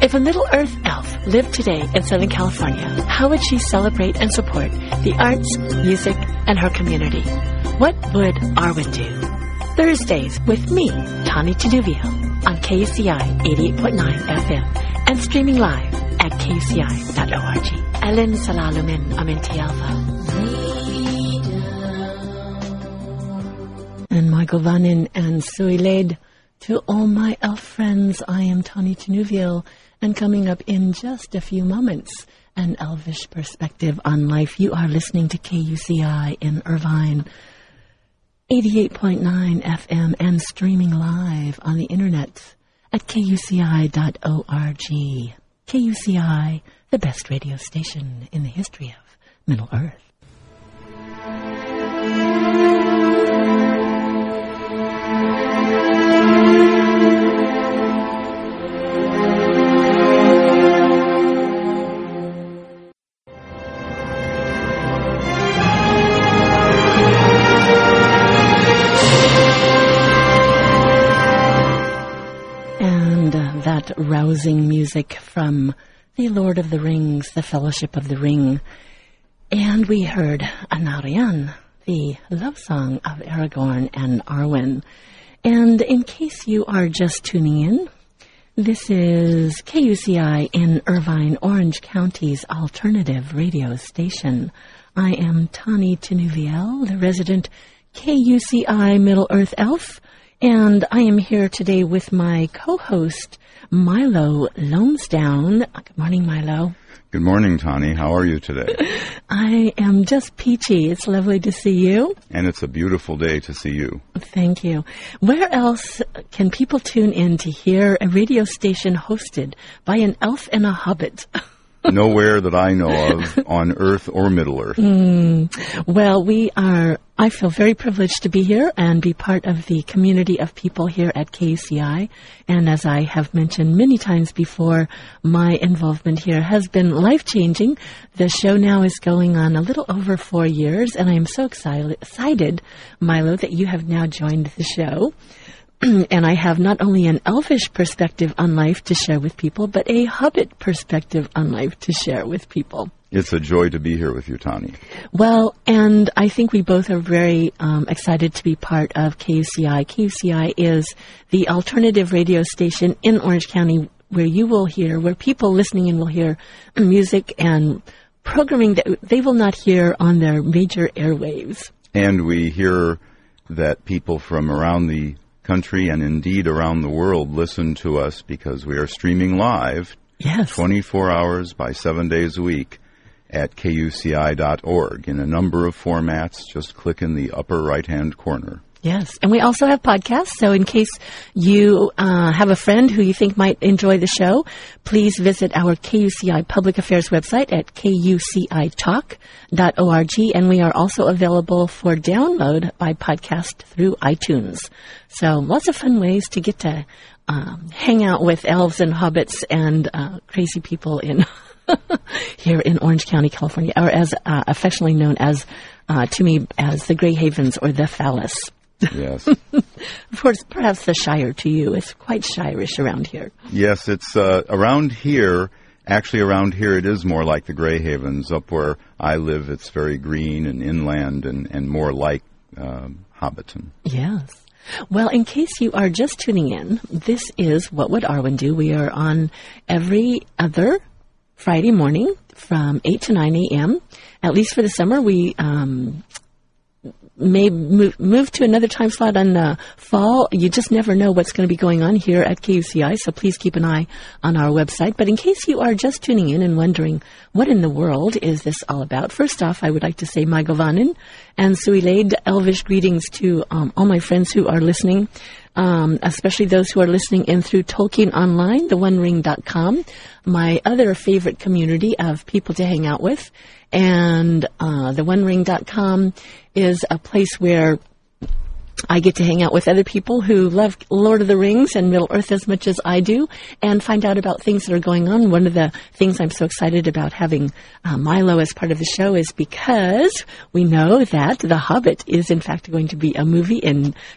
If a Middle Earth elf lived today in Southern California, how would she celebrate and support the arts, music, and her community? What would Arwen do? Thursdays with me, Tani Tinuviel, on KUCI 88.9 FM and streaming live at kuci.org. Alin Salalumin Amintialva. And my Govannen and Suilaide. To all my elf friends, I am Tani Tinuviel, and coming up in just a few moments, an elvish perspective on life. You are listening to KUCI in Irvine, 88.9 FM, and streaming live on the internet at kuci.org. KUCI, the best radio station in the history of Middle Earth. Rousing music from The Lord of the Rings, The Fellowship of the Ring. And we heard Anarian, the love song of Aragorn and Arwen. And in case you are just tuning in, this is KUCI in Irvine, Orange County's alternative radio station. I am Tani Tinuviel, the resident KUCI Middle Earth elf, and I am here today with my co-host, Milo Lonesdown. Good morning, Milo. Good morning, Tani. How are you today? I am just peachy. It's lovely to see you. And it's a beautiful day to see you. Thank you. Where else can people tune in to hear a radio station hosted by an elf and a hobbit? Nowhere that I know of on Earth or Middle Earth. Well, I feel very privileged to be here and be part of the community of people here at KUCI. And as I have mentioned many times before, my involvement here has been life-changing. The show now is going on a little over 4 years, and I am so excited, Milo, that you have now joined the show. And I have not only an elfish perspective on life to share with people, but a hobbit perspective on life to share with people. It's a joy to be here with you, Tani. Well, and I think we both are very excited to be part of KUCI. KUCI is the alternative radio station in Orange County where people listening in will hear music and programming that they will not hear on their major airwaves. And we hear that people from around the country and indeed around the world listen to us because we are streaming live 24 hours by 7 days a week at KUCI.org in a number of formats. Just click in the upper right-hand corner. Yes, and we also have podcasts, so in case you have a friend who you think might enjoy the show, please visit our KUCI Public Affairs website at kucitalk.org, and we are also available for download by podcast through iTunes. So lots of fun ways to get to hang out with elves and hobbits and crazy people in here in Orange County, California, or as affectionately known as, to me, as the Grey Havens or the Phallus. Yes. Of course, perhaps the Shire to you is quite Shirish around here. Yes, it's around here. Actually, around here it is more like the Grey Havens. Up where I live, it's very green and inland and more like Hobbiton. Yes. Well, in case you are just tuning in, this is What Would Arwen Do? We are on every other Friday morning from 8 to 9 a.m. At least for the summer, we may move to another time slot in fall. You just never know what's going to be going on here at KUCI, so please keep an eye on our website. But in case you are just tuning in and wondering what in the world is this all about, first off, I would like to say my Govannen and Suilaide elvish greetings to all my friends who are listening, especially those who are listening in through Tolkien Online, theonering.com, my other favorite community of people to hang out with. And theonering.com is a place where I get to hang out with other people who love Lord of the Rings and Middle Earth as much as I do and find out about things that are going on. One of the things I'm so excited about having Milo as part of the show is because we know that The Hobbit is, in fact, going to be a movie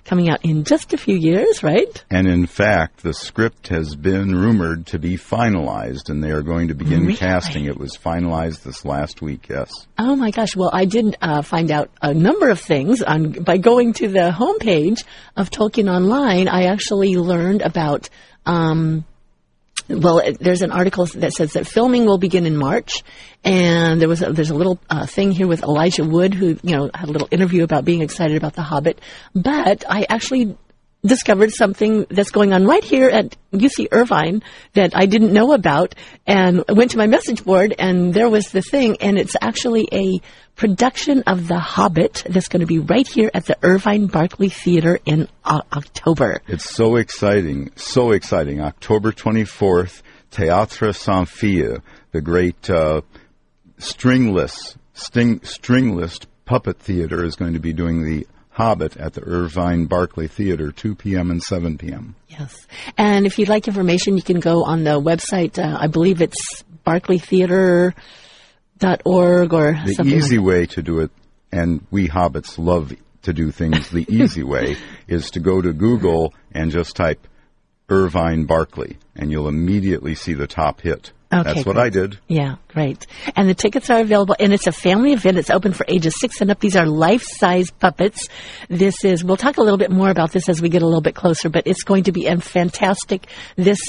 coming out in just a few years, right? And, in fact, the script has been rumored to be finalized, and they are going to begin casting. It was finalized this last week, yes. Oh, my gosh. Well, I did find out a number of things by going to the homepage of Tolkien Online. I actually learned about, there's an article that says that filming will begin in March, and there's a little thing here with Elijah Wood, who had a little interview about being excited about The Hobbit. But I actually discovered something that's going on right here at UC Irvine that I didn't know about, and went to my message board, and there was the thing, and it's actually a production of The Hobbit that's going to be right here at the Irvine Barclay Theatre in October. It's so exciting, so exciting. October 24th, Teatro Sans, the great stringless puppet theater, is going to be doing The Hobbit at the Irvine Barclay Theater, 2 p.m. and 7 p.m. Yes. And if you'd like information, you can go on the website. I believe it's BarclayTheater.org or something like that. The easy way to do it, and we hobbits love to do things the easy way, is to go to Google and just type Irvine Barclay, and you'll immediately see the top hit. Okay, that's what I did. Yeah, great. And the tickets are available, and it's a family event. It's open for ages 6 and up. These are life-size puppets. We'll talk a little bit more about this as we get a little bit closer, but it's going to be fantastic. This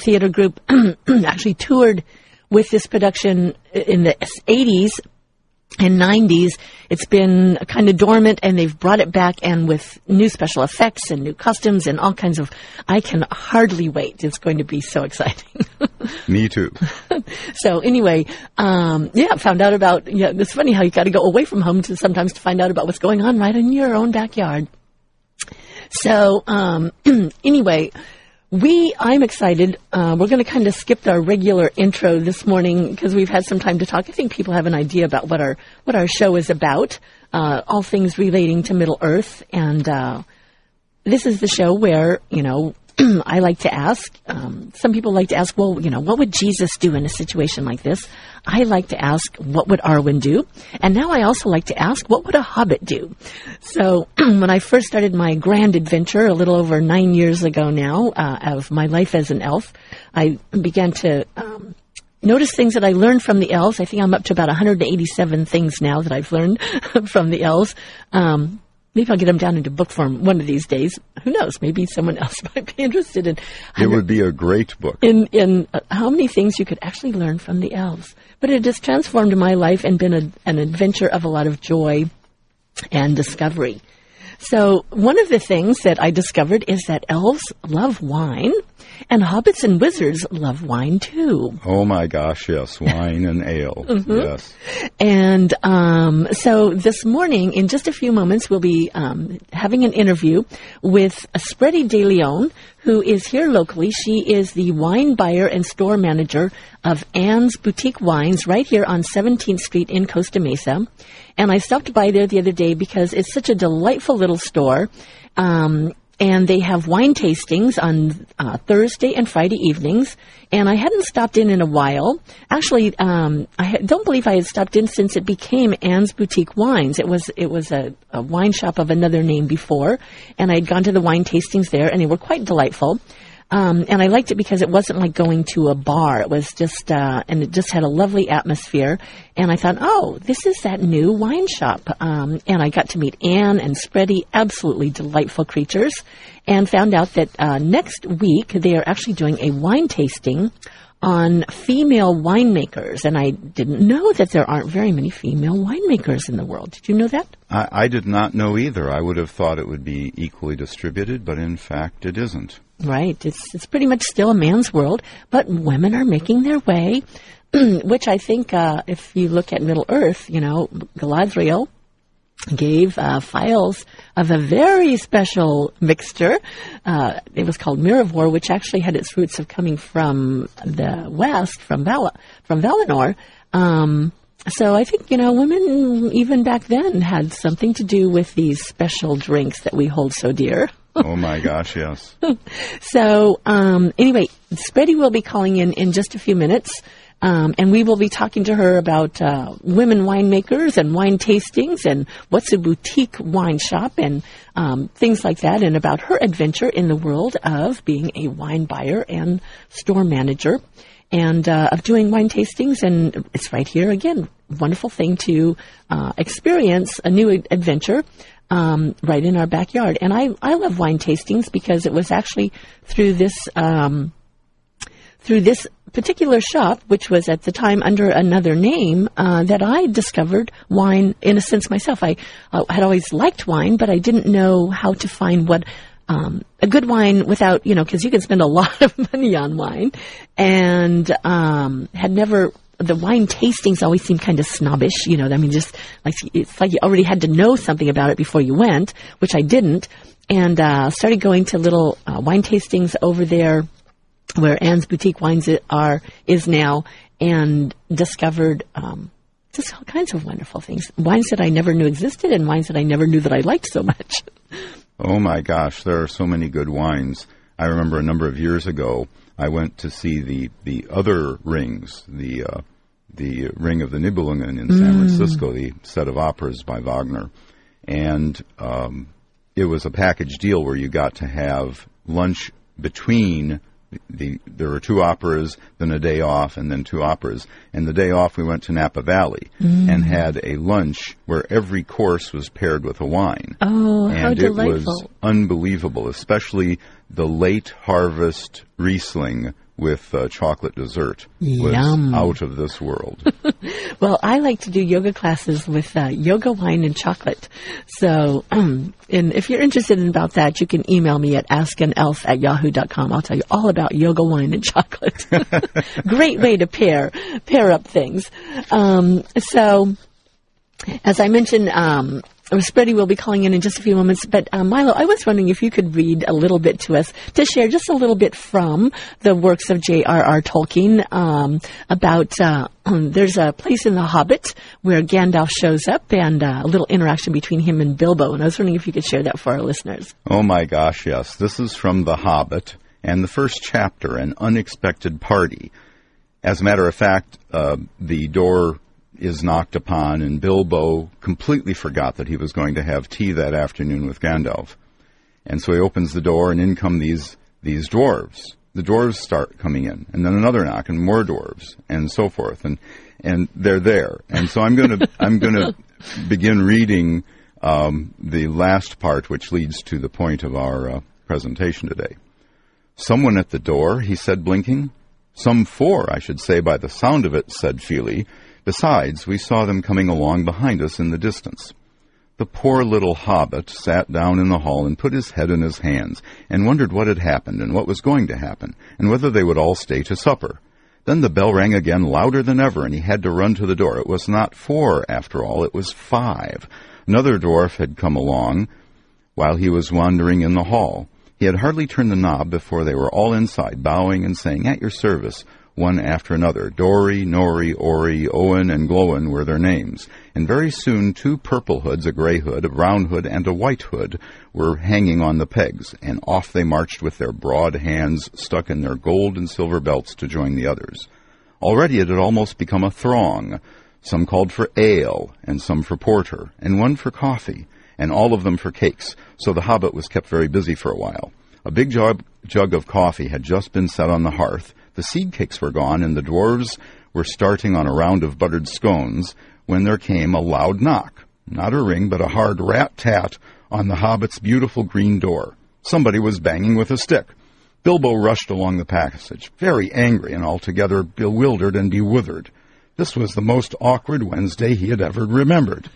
theater group actually toured with this production in the 80s and 90s. It's been kind of dormant, and they've brought it back, and with new special effects and new costumes and all kinds of... I can hardly wait. It's going to be so exciting. Me too. So anyway, found out about... Yeah, it's funny how you got to go away from home sometimes to find out about what's going on right in your own backyard. So anyway... I'm excited. We're going to kind of skip our regular intro this morning because we've had some time to talk. I think people have an idea about what our show is about, all things relating to Middle Earth. And this is the show where, I like to ask, some people like to ask, what would Jesus do in a situation like this? I like to ask, what would Arwen do? And now I also like to ask, what would a hobbit do? So when I first started my grand adventure a little over 9 years ago now of my life as an elf, I began to notice things that I learned from the elves. I think I'm up to about 187 things now that I've learned from the elves. Maybe I'll get them down into book form one of these days. Who knows? Maybe someone else might be interested in... It would be a great book. In how many things you could actually learn from the elves. But it has transformed my life and been an adventure of a lot of joy and discovery. So one of the things that I discovered is that elves love wine, and hobbits and wizards love wine, too. Oh, my gosh, yes, wine and ale, yes. And so this morning, in just a few moments, we'll be having an interview with Espreti De Leon, who is here locally. She is the wine buyer and store manager of Anne's Boutique Wines right here on 17th Street in Costa Mesa. And I stopped by there the other day because it's such a delightful little store. And they have wine tastings on Thursday and Friday evenings. And I hadn't stopped in a while. Actually, I don't believe I had stopped in since it became Anne's Boutique Wines. It was a wine shop of another name before. And I had gone to the wine tastings there, and they were quite delightful. And I liked it because it wasn't like going to a bar. It was just, and it just had a lovely atmosphere. And I thought, oh, this is that new wine shop. And I got to meet Anne and Spready, absolutely delightful creatures, and found out that next week they are actually doing a wine tasting on female winemakers. And I didn't know that there aren't very many female winemakers in the world. Did you know that? I did not know either. I would have thought it would be equally distributed, but in fact it isn't. Right. It's pretty much still a man's world, but women are making their way, which I think if you look at Middle Earth, Galadriel gave phials of a very special mixture. It was called Miravor, which actually had its roots of coming from the West, from Valinor. So I think, women even back then had something to do with these special drinks that we hold so dear. Oh, my gosh, yes. So anyway, Spready will be calling in just a few minutes, and we will be talking to her about women winemakers and wine tastings and what's a boutique wine shop and things like that, and about her adventure in the world of being a wine buyer and store manager and of doing wine tastings. And it's right here again, wonderful thing to experience a new adventure right in our backyard. And I love wine tastings because it was actually through this particular shop, which was at the time under another name, that I discovered wine in a sense myself. I had always liked wine, but I didn't know how to find what a good wine without, because you can spend a lot of money on wine, and the wine tastings always seemed kind of snobbish, just like it's like you already had to know something about it before you went, which I didn't, and started going to little wine tastings over there where Anne's Boutique Wines is now, and discovered just all kinds of wonderful things, wines that I never knew existed and wines that I never knew that I liked so much. Oh, my gosh, there are so many good wines. I remember a number of years ago, I went to see the other rings, the Ring of the Nibelungen in San Francisco, the set of operas by Wagner. And it was a package deal where you got to have lunch between there were two operas, then a day off, and then two operas. And the day off, we went to Napa Valley and had a lunch where every course was paired with a wine. Oh, how delightful. And it was unbelievable, especially the late harvest Riesling with chocolate dessert. Yum. Was out of this world. Well, I like to do yoga classes with yoga, wine, and chocolate. So, and if you're interested about that, you can email me at askanelf@yahoo.com. I'll tell you all about yoga, wine, and chocolate. Great way to pair up things. So, as I mentioned, Spready will be calling in just a few moments, but Milo, I was wondering if you could read a little bit to us, to share just a little bit from the works of J.R.R. Tolkien about, there's a place in The Hobbit where Gandalf shows up and a little interaction between him and Bilbo, and I was wondering if you could share that for our listeners. Oh my gosh, yes. This is from The Hobbit and the first chapter, An Unexpected Party. As a matter of fact, the door is knocked upon, and Bilbo completely forgot that he was going to have tea that afternoon with Gandalf. And so he opens the door, and in come these dwarves. The dwarves start coming in, and then another knock, and more dwarves, and so forth. And they're there. And so I'm going to begin reading the last part, which leads to the point of our presentation today. "Someone at the door," he said, blinking. "Some four, I should say, by the sound of it," said Feely. "Besides, we saw them coming along behind us in the distance." The poor little hobbit sat down in the hall and put his head in his hands and wondered what had happened and what was going to happen and whether they would all stay to supper. Then the bell rang again louder than ever, and he had to run to the door. It was not four, after all. It was five. Another dwarf had come along while he was wandering in the hall. He had hardly turned the knob before they were all inside, bowing and saying, "At your service," one after another. Dory, Nori, Ori, Owen, and Glowen were their names, and very soon two purple hoods, a gray hood, a brown hood, and a white hood were hanging on the pegs, and off they marched with their broad hands stuck in their gold and silver belts to join the others. Already it had almost become a throng. Some called for ale, and some for porter, and one for coffee, and all of them for cakes, so the hobbit was kept very busy for a while. A big jug of coffee had just been set on the hearth. The seed cakes were gone, and the dwarves were starting on a round of buttered scones when there came a loud knock, not a ring, but a hard rat-tat on the hobbit's beautiful green door. Somebody was banging with a stick. Bilbo rushed along the passage, very angry and altogether bewildered and bewithered. This was the most awkward Wednesday he had ever remembered.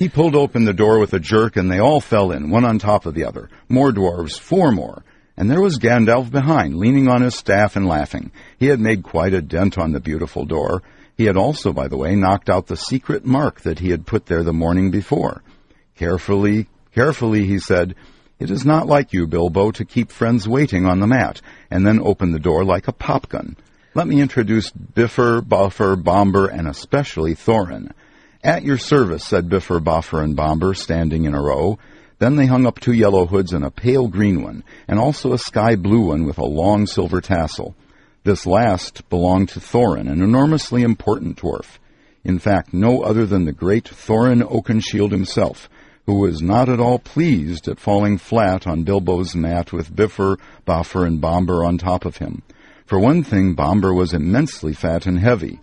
He pulled open the door with a jerk, and they all fell in, one on top of the other. More dwarves, four more. And there was Gandalf behind, leaning on his staff and laughing. He had made quite a dent on the beautiful door. He had also, by the way, knocked out the secret mark that he had put there the morning before. "Carefully, carefully," he said. "It is not like you, Bilbo, to keep friends waiting on the mat, and then open the door like a popgun." let me introduce Biffer, Boffer, Bomber, and especially Thorin. At your service, said Biffer, Boffer, and Bomber, standing in a row. Then they hung up two yellow hoods and a pale green one, and also a sky blue one with a long silver tassel. This last belonged to Thorin, an enormously important dwarf. In fact, no other than the great Thorin Oakenshield himself, who was not at all pleased at falling flat on Bilbo's mat with Biffer, Boffer, and Bomber on top of him. For one thing, Bomber was immensely fat and heavy.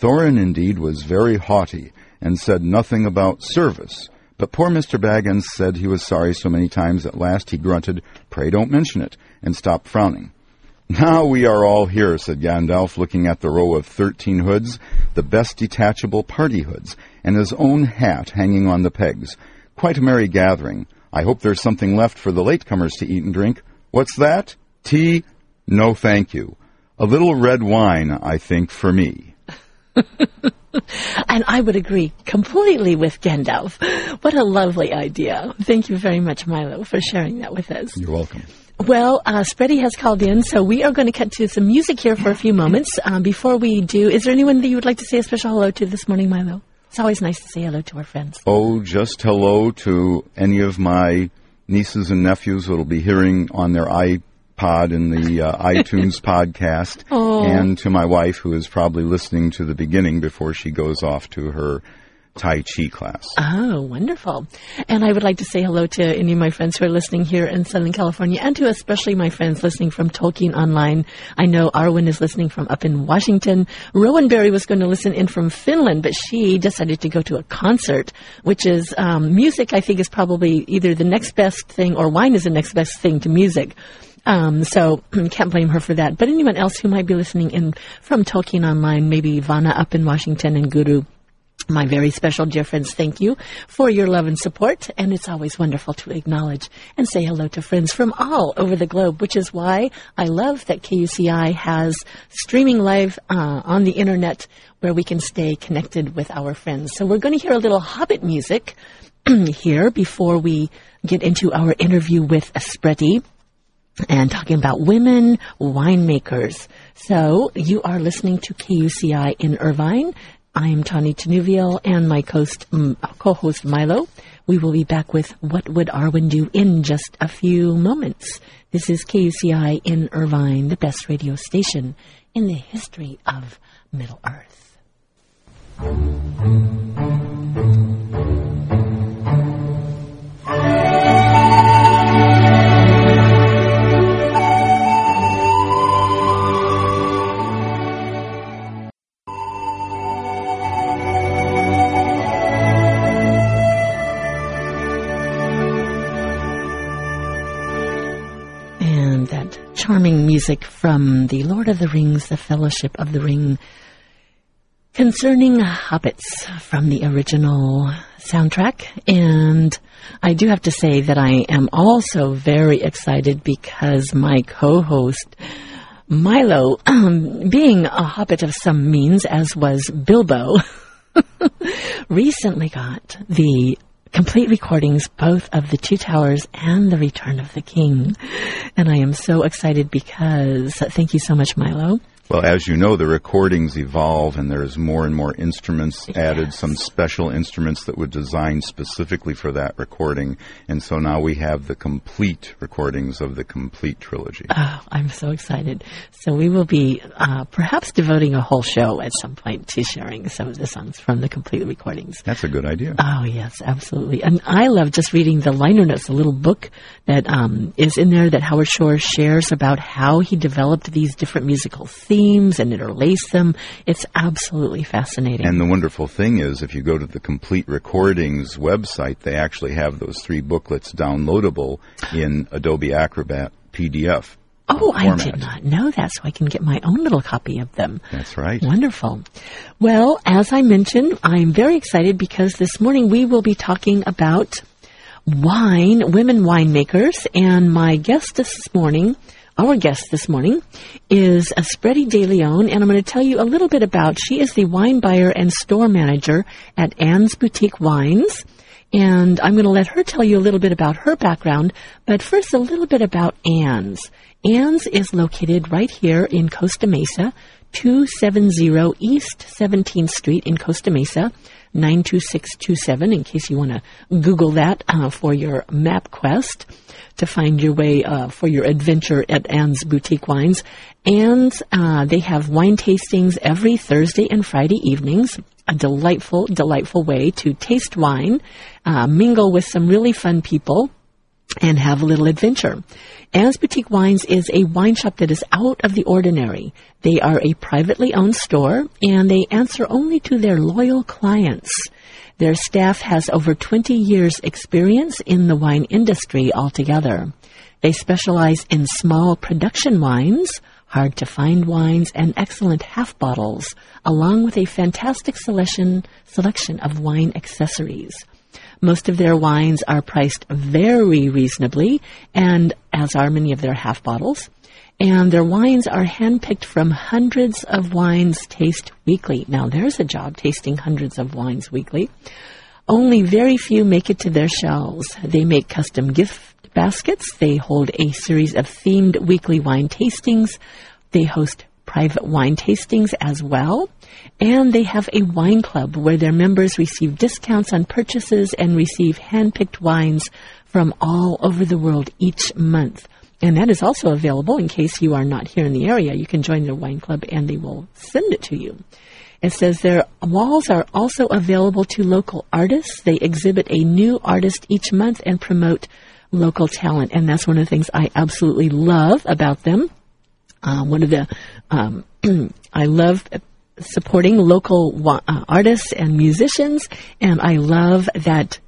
Thorin, indeed, was very haughty, and said nothing about service. But poor Mr. Baggins said he was sorry so many times at last he grunted, "Pray don't mention it," and stopped frowning. "Now we are all here," said Gandalf, looking at the row of 13 hoods, the best detachable party hoods, and his own hat hanging on the pegs. "Quite a merry gathering. I hope there's something left for the latecomers to eat and drink. What's that? Tea? No, thank you. A little red wine, I think, for me." And I would agree completely with Gandalf. What a lovely idea. Thank you very much, Milo, for sharing that with us. You're welcome. Well, Spreddy has called in, so we are going to cut to some music here for a few moments. Before we do, is there anyone that you would like to say a special hello to this morning, Milo? It's always nice to say hello to our friends. Oh, just hello to any of my nieces and nephews that will be hearing on their iPod in the iTunes podcast, and to my wife, who is probably listening to the beginning before she goes off to her Tai Chi class. Oh, wonderful. And I would like to say hello to any of my friends who are listening here in Southern California, and to especially my friends listening from Tolkien Online. I know Arwen is listening from up in Washington. Rowan Berry was going to listen in from Finland, but she decided to go to a concert, which is music, I think, is probably either the next best thing, or wine is the next best thing to music. So can't blame her for that. But anyone else who might be listening in from Tolkien Online, maybe Ivana up in Washington and Guru, my very special dear friends, thank you for your love and support. And it's always wonderful to acknowledge and say hello to friends from all over the globe, which is why I love that KUCI has streaming live on the internet where we can stay connected with our friends. So we're going to hear a little Hobbit music here before we get into our interview with Espreti, and talking about women winemakers. So you are listening to KUCI in Irvine. I am Tani Tinuviel, and my co-host Milo. We will be back with What Would Arwen Do in just a few moments. This is KUCI in Irvine, the best radio station in the history of Middle Earth. Charming music from The Lord of the Rings, The Fellowship of the Ring, concerning hobbits from the original soundtrack. And I do have to say that I am also very excited because my co-host, Milo, being a hobbit of some means, as was Bilbo, recently got the complete recordings, both of The Two Towers and The Return of the King. And I am so excited because, thank you so much, Milo. Well, as you know, the recordings evolve and there's more and more instruments added, some special instruments that were designed specifically for that recording. And so now we have the complete recordings of the complete trilogy. Oh, I'm so excited. So we will be perhaps devoting a whole show at some point to sharing some of the songs from the complete recordings. That's a good idea. Oh, yes, absolutely. And I love just reading the liner notes, a little book that is in there that Howard Shore shares about how he developed these different musical themes and interlace them. It's absolutely fascinating. And the wonderful thing is, if you go to the Complete Recordings website, they actually have those three booklets downloadable in Adobe Acrobat PDF. Oh, format. I did not know that, so I can get my own little copy of them. That's right. Wonderful. Well, as I mentioned, I'm very excited because this morning we will be talking about wine, women winemakers, and my guest this morning... Our guest this morning is Espreti De Leon, and I'm going to tell you a little bit about. She is the wine buyer and store manager at Anne's Boutique Wines, And I'm going to let her tell you a little bit about her background, but first a little bit about Anne's. Anne's is located right here in Costa Mesa, 270 East 17th Street in Costa Mesa, 92627, in case you want to Google that for your map quest to find your way for your adventure at Anne's Boutique Wines. Anne's, they have wine tastings every Thursday and Friday evenings, a delightful, delightful way to taste wine, mingle with some really fun people, and have a little adventure. Anne's Boutique Wines is a wine shop that is out of the ordinary. They are a privately owned store, and they answer only to their loyal clients. Their staff has over 20 years' experience in the wine industry altogether. They specialize in small production wines, hard-to-find wines, and excellent half bottles, along with a fantastic selection of wine accessories. Most of their wines are priced very reasonably, and as are many of their half bottles. And their wines are handpicked from hundreds of wines taste weekly. Now, there's a job, tasting hundreds of wines weekly. Only very few make it to their shelves. They make custom gift baskets. They hold a series of themed weekly wine tastings. They host private wine tastings as well. And they have a wine club where their members receive discounts on purchases and receive hand-picked wines from all over the world each month. And that is also available in case you are not here in the area. You can join their wine club and they will send it to you. It says their walls are also available to local artists. They exhibit a new artist each month and promote local talent. And that's one of the things I absolutely love about them. I love supporting local artists and musicians, and I love that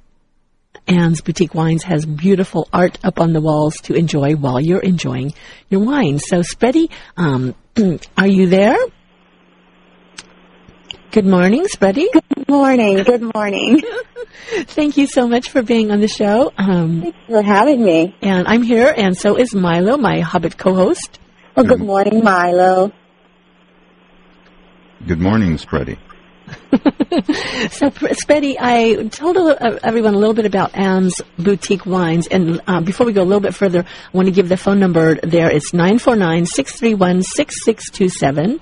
Anne's Boutique Wines has beautiful art up on the walls to enjoy while you're enjoying your wine. So, Spreti, are you there? Good morning, Spreti. Good morning. Good morning. Thank you so much for being on the show. Thanks for having me. And I'm here, and so is Milo, my Hobbit co-host. Well, good morning, Milo. Good morning, Spreti. So, Spreti, I told everyone a little bit about Anne's Boutique Wines, and before we go a little bit further, I want to give the phone number there. It's 949-631-6627,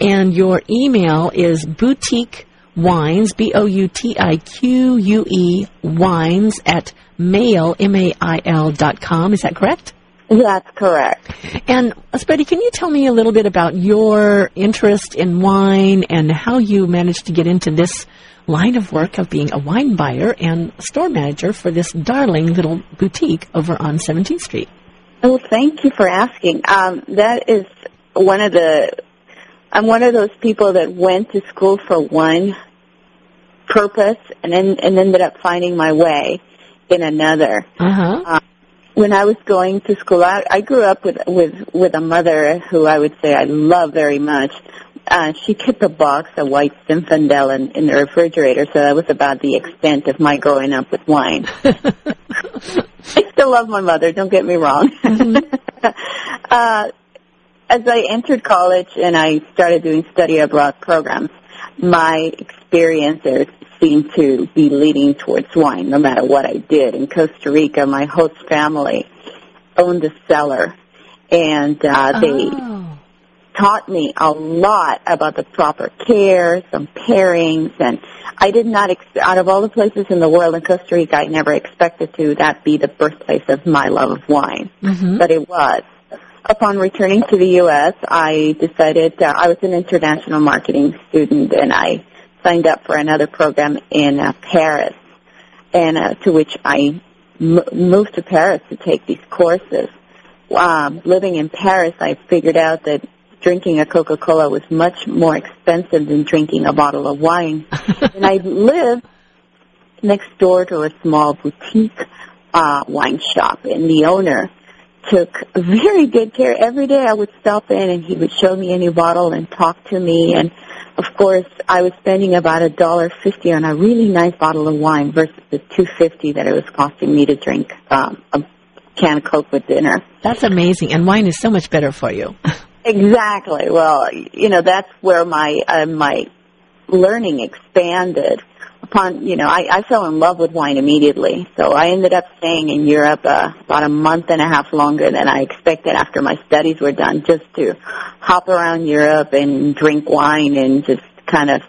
and your email is boutiquewines, B-O-U-T-I-Q-U-E, wines at mail, mail.com. Is that correct? That's correct. And, Spreti, can you tell me a little bit about your interest in wine and how you managed to get into this line of work of being a wine buyer and store manager for this darling little boutique over on 17th Street? Well, thank you for asking. That is one of the – I'm one of those people that went to school for one purpose and ended up finding my way in another. Uh-huh. When I was going to school, I grew up with a mother who I would say I love very much. She kept a box of white Zinfandel in the refrigerator, so that was about the extent of my growing up with wine. I still love my mother, don't get me wrong. Mm-hmm. As I entered college and I started doing study abroad programs, my experience there seemed to be leaning towards wine, no matter what I did. In Costa Rica, my host family owned a cellar, and they taught me a lot about the proper care, some pairings, and I did not, out of all the places in the world in Costa Rica, I never expected that be the birthplace of my love of wine, mm-hmm. but it was. Upon returning to the U.S., I decided, I was an international marketing student, and I signed up for another program in Paris, and to which I moved to Paris to take these courses. Living in Paris, I figured out that drinking a Coca-Cola was much more expensive than drinking a bottle of wine. And I lived next door to a small boutique wine shop, and the owner took very good care. Every day I would stop in, and he would show me a new bottle and talk to me, and of course, I was spending about $1.50 on a really nice bottle of wine versus the $2.50 that it was costing me to drink a can of Coke with dinner. That's amazing, and wine is so much better for you. Exactly. Well, you know, that's where my learning expanded. upon, you know, I fell in love with wine immediately. So I ended up staying in Europe about a month and a half longer than I expected after my studies were done, just to hop around Europe and drink wine and just kind of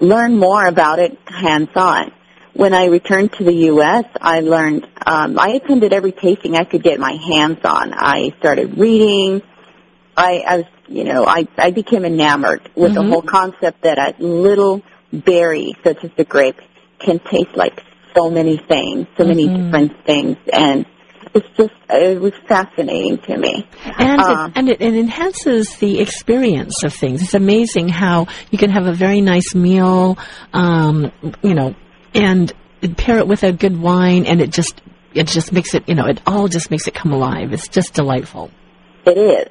learn more about it hands-on. When I returned to the U.S., I learned, I attended every tasting I could get my hands on. I started reading. I was, you know, I became enamored with the whole concept that a little berry, such as the grape, can taste like so many things, so many different things, and it's just, it was fascinating to me. And, it enhances the experience of things. It's amazing how you can have a very nice meal, you know, and pair it with a good wine, and it just makes it, you know, it all just makes it come alive. It's just delightful. It is.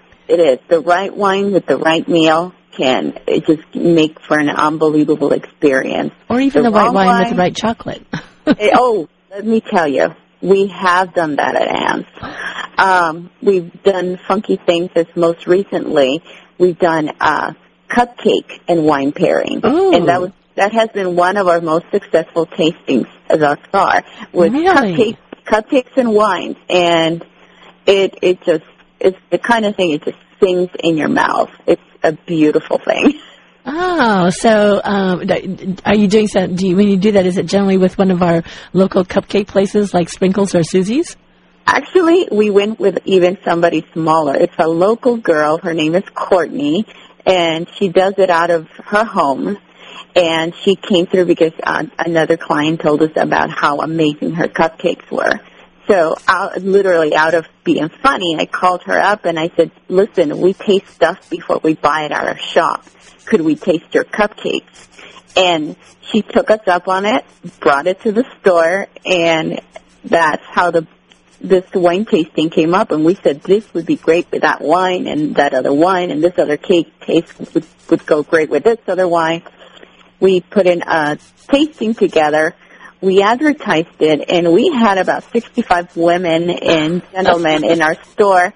The right wine with the right meal can just make for an unbelievable experience. Or even the right wine with the right chocolate. Let me tell you, we have done that at Anne's. We've done funky things. As most recently, we've done cupcake and wine pairing. Ooh. And that has been one of our most successful tastings thus far, with cupcakes and wines. And it just, it's the kind of thing, it just sings in your mouth. It's a beautiful thing. Oh, so are you doing so? When you do that, is it generally with one of our local cupcake places like Sprinkles or Susie's? Actually, we went with even somebody smaller. It's a local girl. Her name is Courtney, and she does it out of her home. And she came through because another client told us about how amazing her cupcakes were. So literally out of being funny, I called her up and I said, listen, we taste stuff before we buy it at our shop. Could we taste your cupcakes? And she took us up on it, brought it to the store, and that's how this wine tasting came up. And we said this would be great with that wine and that other wine, and this other cake taste would go great with this other wine. We put in a tasting together. We advertised it, and we had about 65 women and gentlemen in our store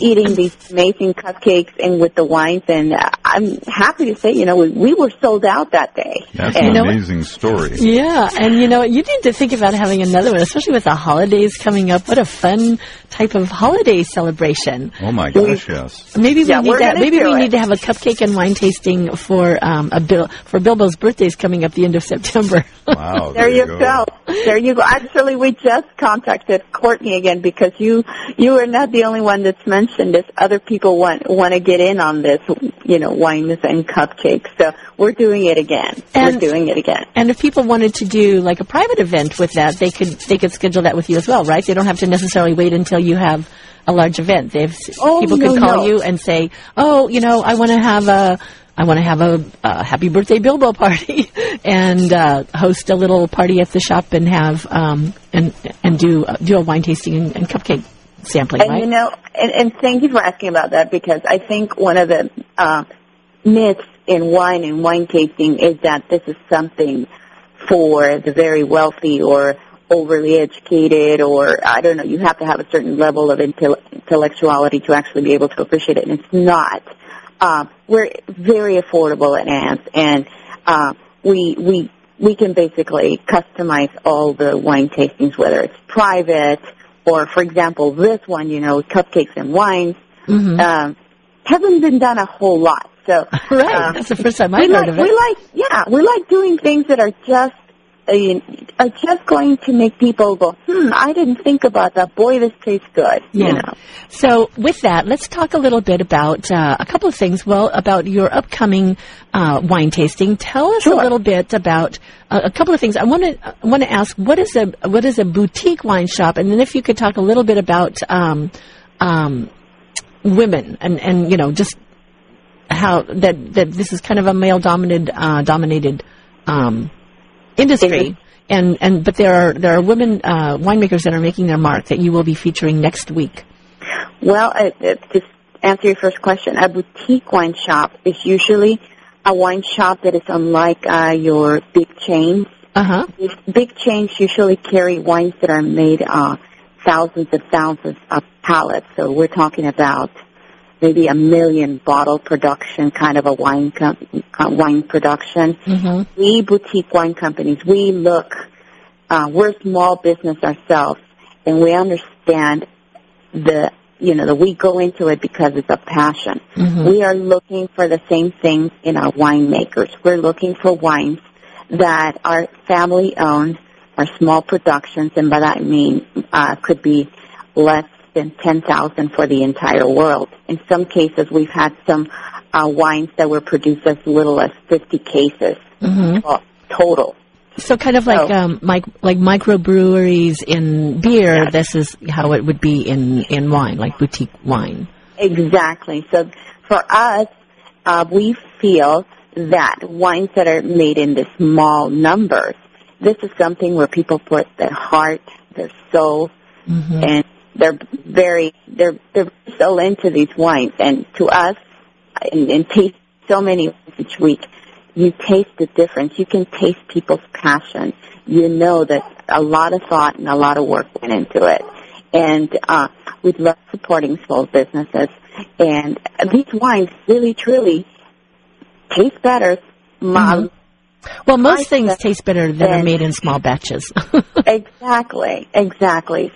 eating these amazing cupcakes and with the wines. And I'm happy to say, you know, we were sold out that day. That's an amazing story. Yeah, and you know, you need to think about having another one, especially with the holidays coming up. What a fun type of holiday celebration. Oh, my gosh, yes. Maybe we need to have a cupcake and wine tasting for Bilbo's birthday's coming up the end of September. Wow, there you go. There you go. Actually, we just contacted Courtney again because you are not the only one that's mentioned this. Other people want to get in on this, you know, wines and cupcakes. So we're doing it again. And if people wanted to do like a private event with that, they could schedule that with you as well, right? They don't have to necessarily wait until you have a large event. People could call you and say, "Oh, you know, I want to have a happy birthday Bilbo party," and host a little party at the shop and have do a wine tasting and cupcake sampling. And right? You know, and thank you for asking about that, because I think one of the myths in wine and wine tasting is that this is something for the very wealthy or overly educated, or I don't know, you have to have a certain level of intellectuality to actually be able to appreciate it, and it's not. We're very affordable at Anne's, and we can basically customize all the wine tastings, whether it's private or, for example, this one, you know, cupcakes and wines. Mm-hmm. Haven't been done a whole lot, so that's the first time I've heard of it. We like doing things that are just going to make people go, I didn't think about that. Boy, this tastes good. Yeah. You know? So with that, let's talk a little bit about a couple of things. Well, about your upcoming wine tasting. Tell us a little bit about a couple of things. I want to ask, what is a boutique wine shop? And then if you could talk a little bit about women and you know, just how that this is kind of a male dominated industry, but there are women winemakers that are making their mark that you will be featuring next week. Well, to answer your first question, a boutique wine shop is usually a wine shop that is unlike your big chains. Uh-huh. Big chains usually carry wines that are made thousands of pallets. So we're talking about maybe a 1 million bottle production kind of a wine production. Mm-hmm. We boutique wine companies, we look, we're small business ourselves, and we understand we go into it because it's a passion. Mm-hmm. We are looking for the same things in our winemakers. We're looking for wines that are family-owned, are small productions, and by that I mean could be less than 10,000 for the entire world. In some cases, we've had some wines that were produced as little as 50 cases mm-hmm. total. So kind of like microbreweries in beer, yes. This is how it would be in wine, like boutique wine. Exactly. So for us, we feel that wines that are made in the small numbers, this is something where people put their heart, their soul, mm-hmm. and they're so into these wines. And to us, and taste so many wines each week, you taste the difference. You can taste people's passion. You know that a lot of thought and a lot of work went into it. And we love supporting small businesses. And these wines really, truly taste better. Mm-hmm. Well, most things taste better than are made in small batches. Exactly.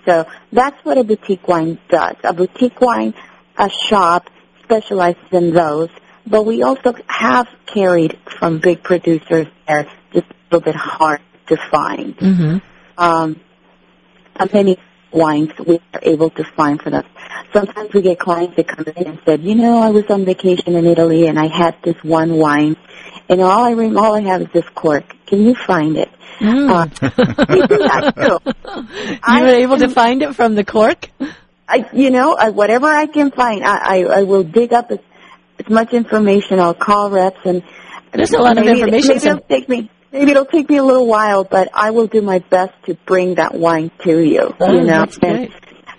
So that's what a boutique wine does. A boutique wine, a shop, specializes in those. But we also have carried from big producers that are just a little bit hard to find. Mm-hmm. Many wines we are able to find for them. Sometimes we get clients that come in and said, I was on vacation in Italy and I had this one wine, and all I have is this cork. Can you find it? We do that too. You were able to find it from the cork? Whatever I can find, I will dig up as much information. I'll call reps, and there's a lot of information. Maybe it'll take me a little while, but I will do my best to bring that wine to you. That's great.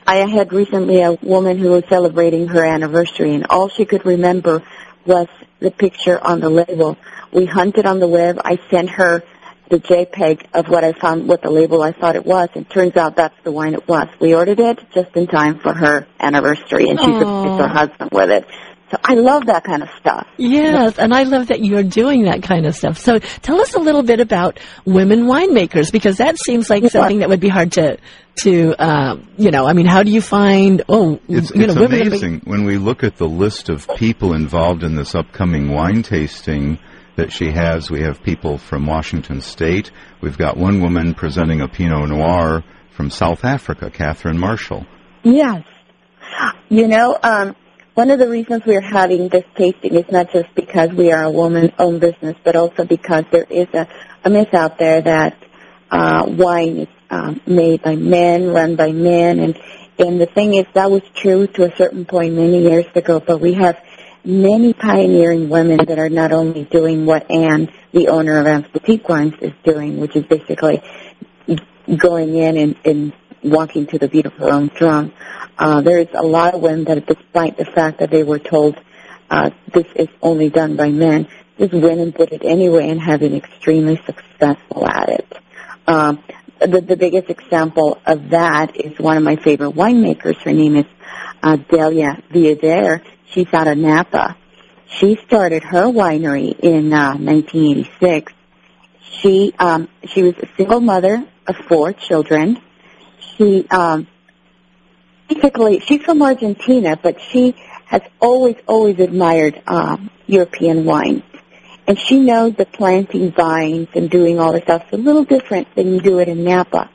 I had recently a woman who was celebrating her anniversary, and all she could remember was the picture on the label. We hunted on the web. I sent her the JPEG of what I found, what the label I thought it was, and turns out that's the wine it was. We ordered it just in time for her anniversary, and she surprised her husband with it. So I love that kind of stuff. Yes, and I love that you're doing that kind of stuff. So tell us a little bit about women winemakers, because that seems like something that would be hard to how do you find, It's women amazing. When we look at the list of people involved in this upcoming wine tasting that she has, we have people from Washington State. We've got one woman presenting a Pinot Noir from South Africa, Catherine Marshall. Yes. One of the reasons we're having this tasting is not just because we are a woman-owned business, but also because there is a myth out there that wine is made by men, run by men. And the thing is, that was true to a certain point many years ago, but we have many pioneering women that are not only doing what Anne, the owner of Anne's Boutique Wines, is doing, which is basically going in and walking to the beat of her own drum. There is a lot of women that, despite the fact that they were told this is only done by men, these women did it anyway and have been extremely successful at it. The biggest example of that is one of my favorite winemakers. Her name is Delia Viader. She's out of Napa. She started her winery in 1986. She was a single mother of 4 children. She's from Argentina, but she has always admired European wines. And she knows that planting vines and doing all this stuff is a little different than you do it in Napa.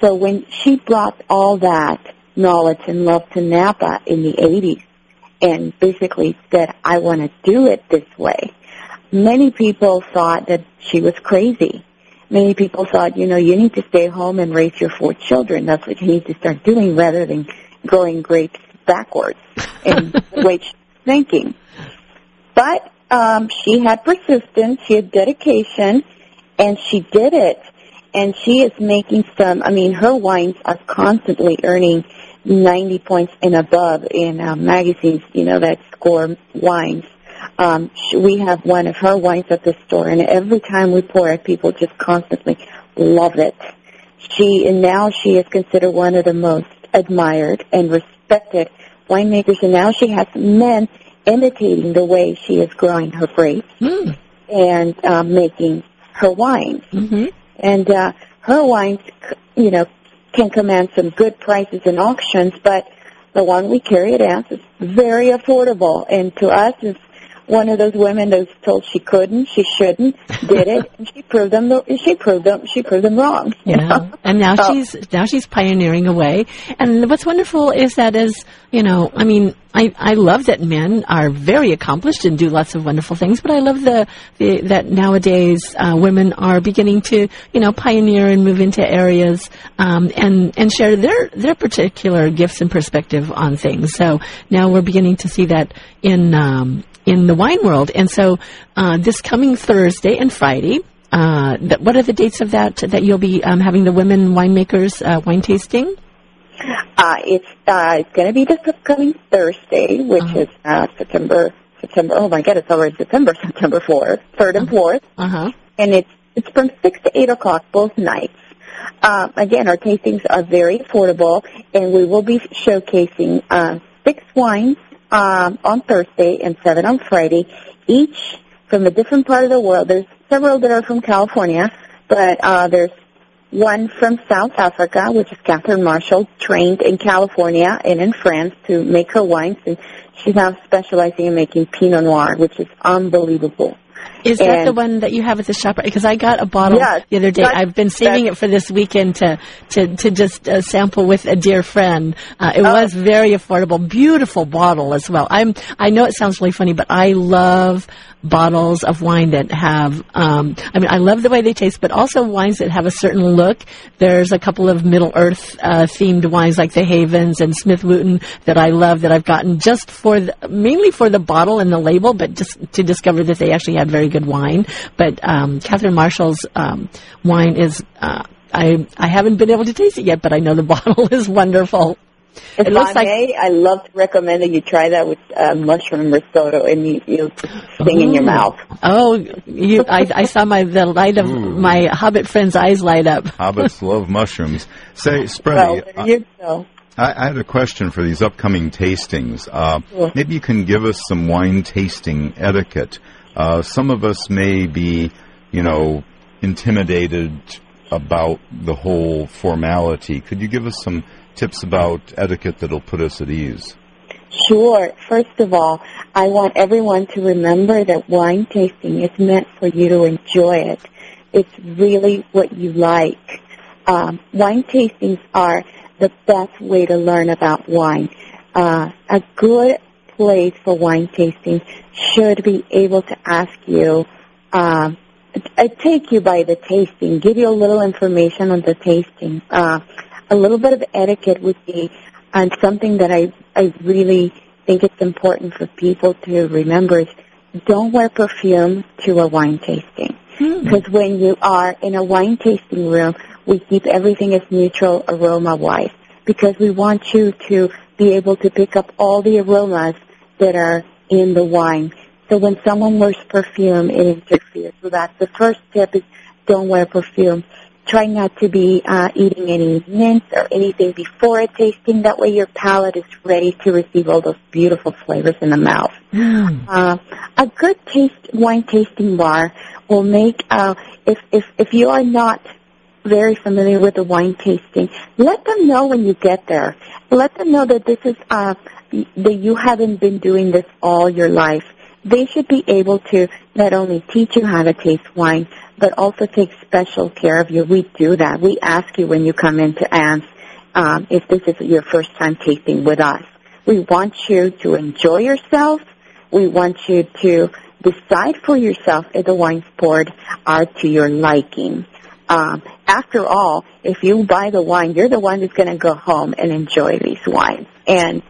So when she brought all that knowledge and love to Napa in the 80s and basically said, I want to do it this way, many people thought that she was crazy. Many people thought, you need to stay home and raise your 4 children. That's what you need to start doing rather than growing grapes backwards and wage thinking. But she had persistence, she had dedication, and she did it. And she is making her wines are constantly earning 90 points and above in magazines, that score wines. We have one of her wines at the store, and every time we pour it, people just constantly love it. Now she is considered one of the most admired and respected winemakers, and now she has men imitating the way she is growing her grapes and making her wines. Mm-hmm. And her wines, you know, can command some good prices in auctions, but the one we carry at Anne's is very affordable. And to us, it's one of those women that was told she couldn't, she shouldn't, did it, and she proved them wrong. Yeah. And now she's pioneering a way. And what's wonderful is that, as you know, I mean, I love that men are very accomplished and do lots of wonderful things, but I love that nowadays women are beginning to, you know, pioneer and move into areas and share their particular gifts and perspective on things. So now we're beginning to see that in the wine world. And so this coming Thursday and Friday, what are the dates of that you'll be having the women winemakers wine tasting? It's going to be this upcoming Thursday, which is September. Oh my God, it's already September 4th, 3rd and 4th. Uh-huh. And it's from 6 to 8 o'clock both nights. Again, our tastings are very affordable, and we will be showcasing 6 wines on Thursday and 7 on Friday, each from a different part of the world. There's several that are from California, but there's one from South Africa, which is Catherine Marshall, trained in California and in France to make her wines, and she's now specializing in making Pinot Noir, which is unbelievable. Is that the one that you have at the shop? Because I got a bottle the other day. I've been saving it for this weekend to just sample with a dear friend. It was very affordable, beautiful bottle as well. I know it sounds really funny, but I love bottles of wine that have, I love the way they taste, but also wines that have a certain look. There's a couple of Middle Earth themed wines like the Havens and Smith Wooten that I love, that I've gotten just mainly for the bottle and the label, but just to discover that they actually had very good wine. But Catherine Marshall's wine is, I haven't been able to taste it yet, but I know the bottle is wonderful. If it looks like, I love to recommend that you try that with mushroom risotto, and you'll sing in your mouth. Oh, I saw the light of my Hobbit friend's eyes light up. Hobbits love mushrooms. Say, Spreddy, I had a question for these upcoming tastings. Maybe you can give us some wine tasting etiquette. Some of us may be, you know, intimidated about the whole formality. Could you give us some tips about etiquette that'll put us at ease? Sure. First of all, I want everyone to remember that wine tasting is meant for you to enjoy it. It's really what you like. Wine tastings are the best way to learn about wine. A good place for wine tasting should be able to ask you, take you by the tasting, give you a little information on the tasting. A little bit of etiquette would be something that I really think it's important for people to remember is don't wear perfume to a wine tasting. Because when you are in a wine tasting room, we keep everything as neutral aroma-wise, because we want you to be able to pick up all the aromas that are in the wine. So when someone wears perfume, it interferes with that. The first tip is don't wear perfume. Try not to be eating any mints or anything before a tasting. That way your palate is ready to receive all those beautiful flavors in the mouth. A good wine tasting bar will make, if you are not very familiar with the wine tasting, let them know when you get there. Let them know that this is that you haven't been doing this all your life. They should be able to not only teach you how to taste wine, but also take special care of you. We do that. We ask you when you come into Anne's if this is your first time tasting with us. We want you to enjoy yourself. We want you to decide for yourself if the wines poured are to your liking. After all, if you buy the wine, you're the one that's going to go home and enjoy these wines. And,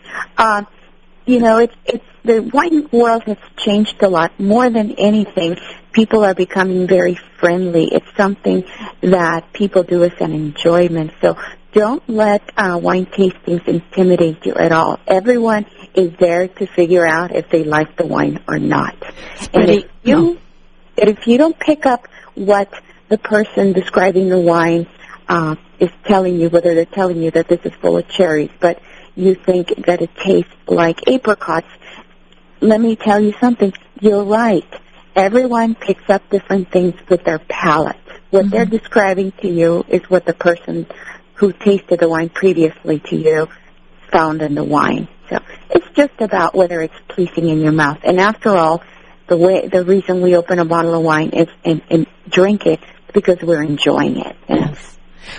you know, it's the wine world has changed a lot. More than anything, people are becoming very friendly. It's something that people do as an enjoyment. So don't let wine tastings intimidate you at all. Everyone is there to figure out if they like the wine or not. And if you don't pick up what the person describing the wine is telling you, whether they're telling you that this is full of cherries, but you think that it tastes like apricots. Let me tell you something. You're right. Everyone picks up different things with their palate. What they're describing to you is what the person who tasted the wine previously to you found in the wine. So it's just about whether it's pleasing in your mouth. And after all, the reason we open a bottle of wine is and drink it because we're enjoying it. Yes.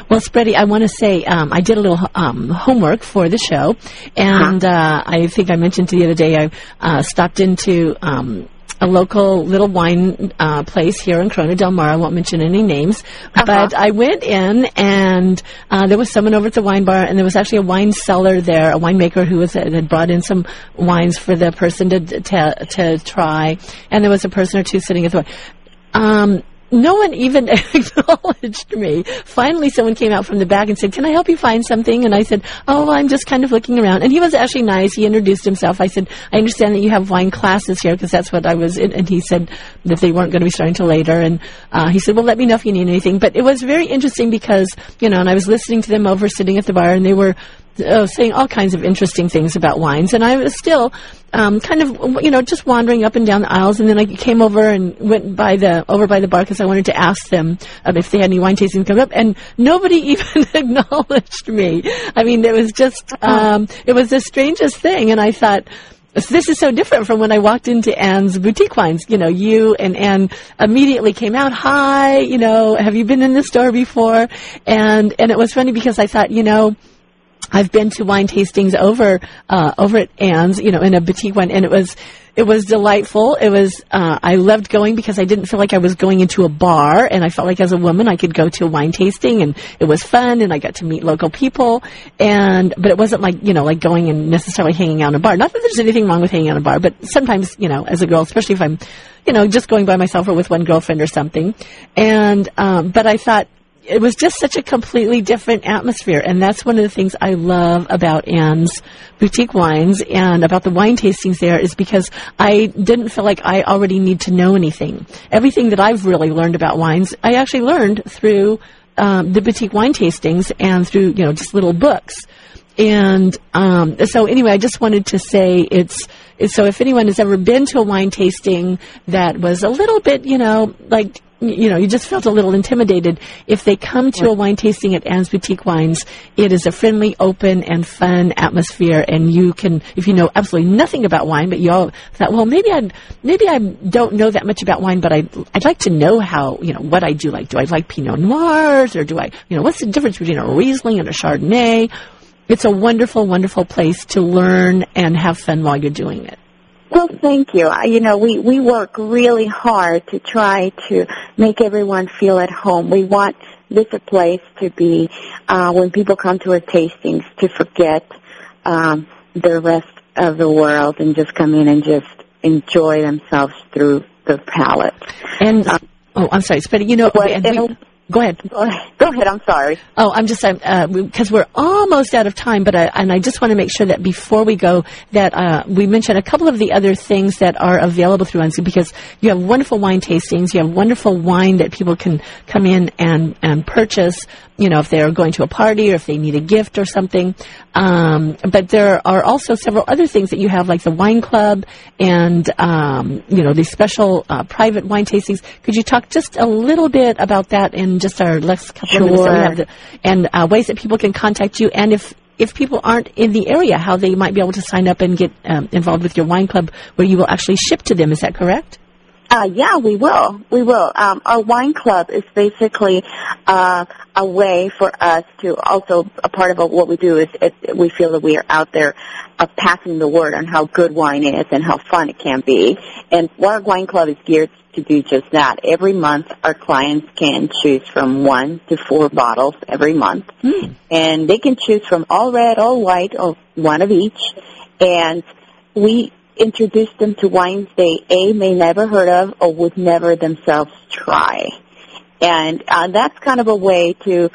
Well, Espreti, I want to say I did a little homework for the show, and I think I mentioned to you the other day I stopped into a local little wine place here in Corona Del Mar. I won't mention any names, but I went in, and there was someone over at the wine bar, and there was actually a wine cellar there, a winemaker who was had brought in some wines for the person to try, and there was a person or two sitting at the wine. No one even acknowledged me. Finally, someone came out from the back and said, "Can I help you find something?" And I said, "Oh, I'm just kind of looking around." And he was actually nice. He introduced himself. I said, "I understand that you have wine classes here because that's what I was in." And he said that they weren't going to be starting till later. And he said, "Well, let me know if you need anything." But it was very interesting because, you know, and I was listening to them over sitting at the bar, and they were saying all kinds of interesting things about wines. And I was still kind of, you know, just wandering up and down the aisles. And then I came over and went over by the bar because I wanted to ask them if they had any wine tasting coming up. And nobody even acknowledged me. I mean, it was just, it was the strangest thing. And I thought, this is so different from when I walked into Anne's Boutique Wines. You know, you and Anne immediately came out, "Hi, you know, have you been in this store before?" And it was funny because I thought, you know, I've been to wine tastings over at Anne's, you know, in a boutique one, and it was delightful. It was I loved going because I didn't feel like I was going into a bar, and I felt like as a woman I could go to a wine tasting, and it was fun, and I got to meet local people, but it wasn't like, you know, like going and necessarily hanging out in a bar. Not that there's anything wrong with hanging out in a bar, but sometimes, you know, as a girl, especially if I'm, you know, just going by myself or with one girlfriend or something, and but I thought, it was just such a completely different atmosphere, and that's one of the things I love about Anne's Boutique Wines and about the wine tastings there is because I didn't feel like I already need to know anything. Everything that I've really learned about wines, I actually learned through the boutique wine tastings and through, you know, just little books. And so anyway, I just wanted to say so if anyone has ever been to a wine tasting that was a little bit, you know, like, you know, you just felt a little intimidated. If they come to a wine tasting at Anne's Boutique Wines, it is a friendly, open, and fun atmosphere. And you can, if you know absolutely nothing about wine, but you all thought, well, maybe I don't know that much about wine, but I'd like to know how, you know, what I do like. Do I like Pinot Noirs, or do I, you know, what's the difference between a Riesling and a Chardonnay? It's a wonderful, wonderful place to learn and have fun while you're doing it. Well, thank you. You know, we work really hard to try to make everyone feel at home. We want this a place to be, when people come to our tastings, to forget the rest of the world and just come in and just enjoy themselves through the palate. And, I'm sorry, Espreti, you know, go ahead. Go ahead. I'm sorry. Oh, I'm just because we're almost out of time, but I just want to make sure that before we go that we mention a couple of the other things that are available through Anzu, because you have wonderful wine tastings, you have wonderful wine that people can come in and purchase, you know, if they're going to a party or if they need a gift or something. But there are also several other things that you have, like the wine club and, you know, these special private wine tastings. Could you talk just a little bit about that in just our last couple of minutes that we have ways that people can contact you, and if people aren't in the area, how they might be able to sign up and get involved with your wine club where you will actually ship to them. Is that correct? Yeah, we will. Our wine club is basically a way for us to also, a part of what we do is we feel that we are out there passing the word on how good wine is and how fun it can be. And our wine club is geared to do just that. Every month, our clients can choose from 1 to 4 bottles every month. And they can choose from all red, all white, or one of each. And we introduce them to wines they may never heard of or would never themselves try. And that's kind of a way to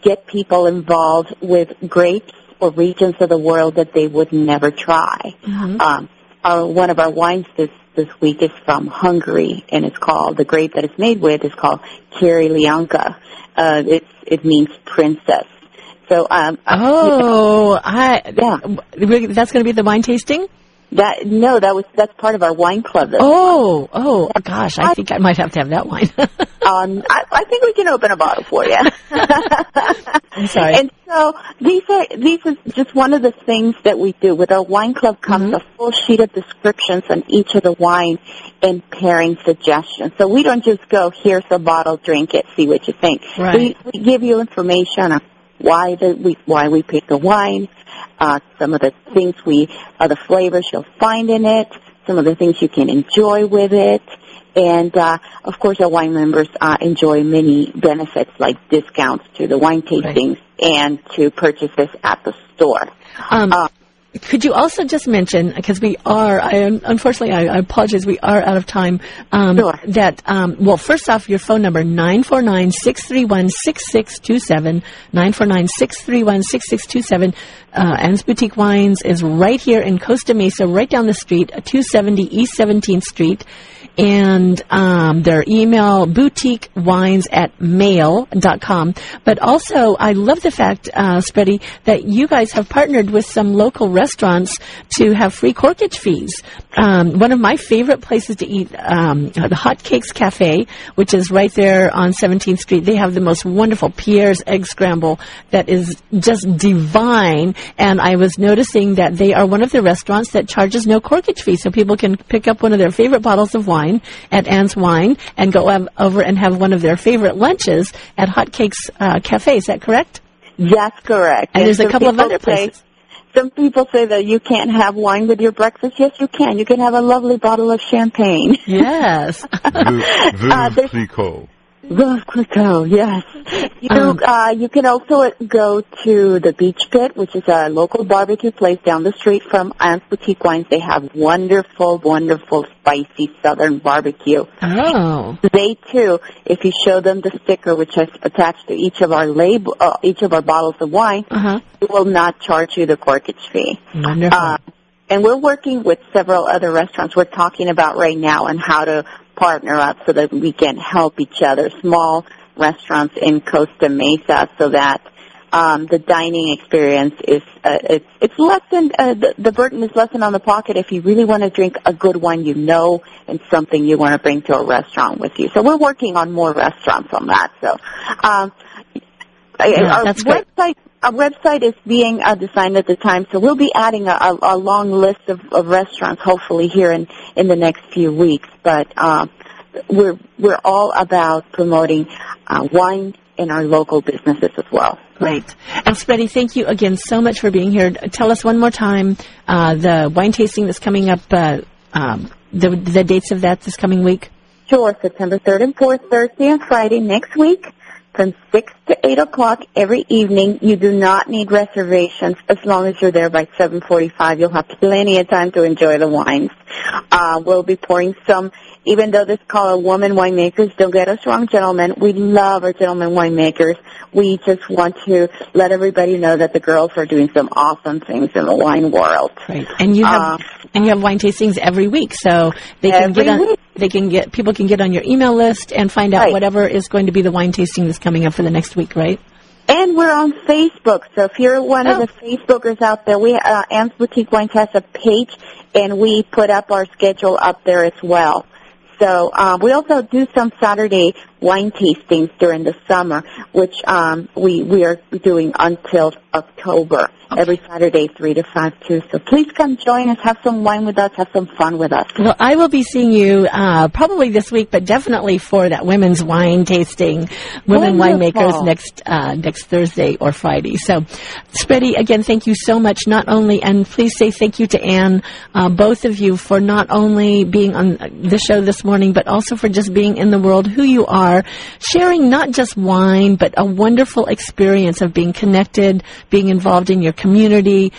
get people involved with grapes or regions of the world that they would never try. One of our wines this week is from Hungary, and it's called, the grape that it's made with is called Királyleányka. It means princess. So, that's going to be the wine tasting. That's part of our wine club. Gosh, I think I might have to have that wine. I think we can open a bottle for you. I'm sorry. And so these is just one of the things that we do with our wine club. Comes a full sheet of descriptions on each of the wines and pairing suggestions. So we don't just go, here's a bottle, drink it, see what you think. Right. We give you information on why we pick the wine, some of the things the flavors you'll find in it, some of the things you can enjoy with it, and of course our wine members enjoy many benefits like discounts to the wine tastings and to purchases at the store. Could you also just mention, because I apologize, we are out of time, sure. That, first off, your phone number, 949-631-6627, 949-631-6627, Anne's Boutique Wines is right here in Costa Mesa, right down the street, 270 East 17th Street, and their email, boutiquewines@mail.com. But also, I love the fact, Spreddy, that you guys have partnered with some local restaurants to have free corkage fees. One of my favorite places to eat, the Hot Cakes Cafe, which is right there on 17th Street. They have the most wonderful Pierre's egg scramble that is just divine. And I was noticing that they are one of the restaurants that charges no corkage fee, so people can pick up one of their favorite bottles of wine at Anne's Wine and go over and have one of their favorite lunches at Hot Cakes Cafe. Is that correct? That's correct. And there's a couple of other places. Some people say that you can't have wine with your breakfast. Yes, you can. You can have a lovely bottle of champagne. Yes. Veuve Clicquot. Veuve Clicquot, yes. You can also go to the Beach Pit, which is a local barbecue place down the street from Anne's Boutique Wines. They have wonderful, wonderful spicy southern barbecue. Oh. They, too, if you show them the sticker, which is attached to each of our bottles of wine, it will not charge you the corkage fee. Wonderful. And we're working with several other restaurants we're talking about right now on how to partner up so that we can help each other, small restaurants in Costa Mesa, so that the dining experience is it's lessened. The burden is lessened on the pocket if you really want to drink a good wine, and something you want to bring to a restaurant with you. So we're working on more restaurants on that. So our website is being designed at the time, so we'll be adding a long list of restaurants, hopefully here in the next few weeks. But we're all about promoting wine in our local businesses as well. Right. And Spreddy, thank you again so much for being here. Tell us one more time the wine tasting that's coming up, the dates of that this coming week. Sure, September 3rd and 4th, Thursday and Friday next week. From 6 to 8 o'clock every evening. You do not need reservations. As long as you're there by 7:45, you'll have plenty of time to enjoy the wines. We'll be pouring some, even though this call a woman winemakers, don't get us wrong, gentlemen. We love our gentlemen winemakers. We just want to let everybody know that the girls are doing some awesome things in the wine world. Right. And you have wine tastings every week, so they can get on. People can get on your email list and find out whatever is going to be the wine tasting that's coming up for the next week, right? And we're on Facebook, so if you're one of the Facebookers out there, we Anne's Boutique Wines has a page, and we put up our schedule up there as well. So we also do some Saturday wine tastings during the summer, which we are doing until October, every Saturday 3 to 5, too. So please come join us, have some wine with us, have some fun with us. Well, I will be seeing you probably this week, but definitely for that women's wine tasting, Women Winemakers, next Thursday or Friday. So, Spreddy, again, thank you so much, and please say thank you to Anne, both of you, for not only being on the show this morning, but also for just being in the world who you are, sharing not just wine, but a wonderful experience of being connected, being involved in your community,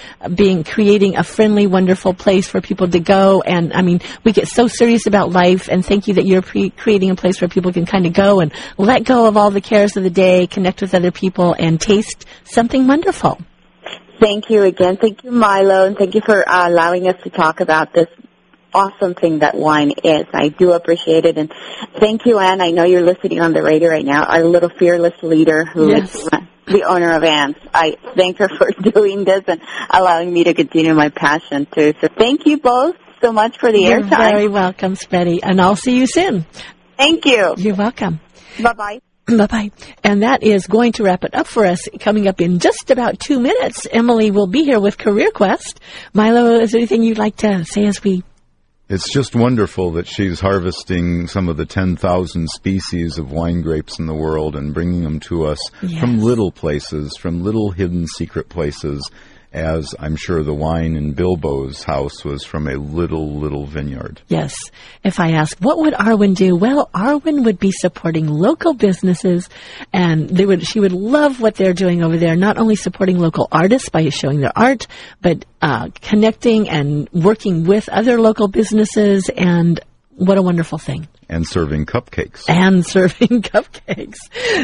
creating a friendly, wonderful place for people to go. And, I mean, we get so serious about life, and thank you that you're creating a place where people can kind of go and let go of all the cares of the day, connect with other people, and taste something wonderful. Thank you again. Thank you, Milo, and thank you for allowing us to talk about this awesome thing that wine is. I do appreciate it. And thank you, Anne. I know you're listening on the radio right now, our little fearless leader who is the owner of Anne's. I thank her for doing this and allowing me to continue my passion, too. So thank you both so much for the airtime. You're very welcome, Espreti. And I'll see you soon. Thank you. You're welcome. Bye-bye. Bye-bye. And that is going to wrap it up for us. Coming up in just about 2 minutes, Emily will be here with Career Quest. Milo, is there anything you'd like to say as we... It's just wonderful that she's harvesting some of the 10,000 species of wine grapes in the world and bringing them to us from little places, from little hidden secret places, as I'm sure the wine in Bilbo's house was from a little vineyard. Yes. If I ask, what would Arwen do? Well, Arwen would be supporting local businesses, and she would love what they're doing over there, not only supporting local artists by showing their art, but connecting and working with other local businesses, and what a wonderful thing. And serving cupcakes.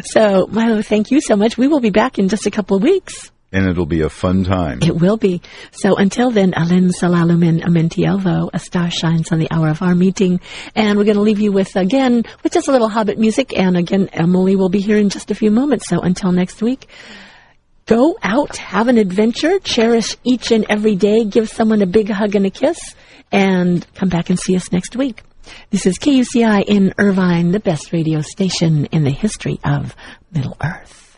So, Milo, thank you so much. We will be back in just a couple of weeks. And it'll be a fun time. It will be. So until then, Alen Salalumin Amentielvo, a star shines on the hour of our meeting. And we're going to leave you with just a little Hobbit music. And again, Emily will be here in just a few moments. So until next week, go out, have an adventure, cherish each and every day, give someone a big hug and a kiss, and come back and see us next week. This is KUCI in Irvine, the best radio station in the history of Middle Earth.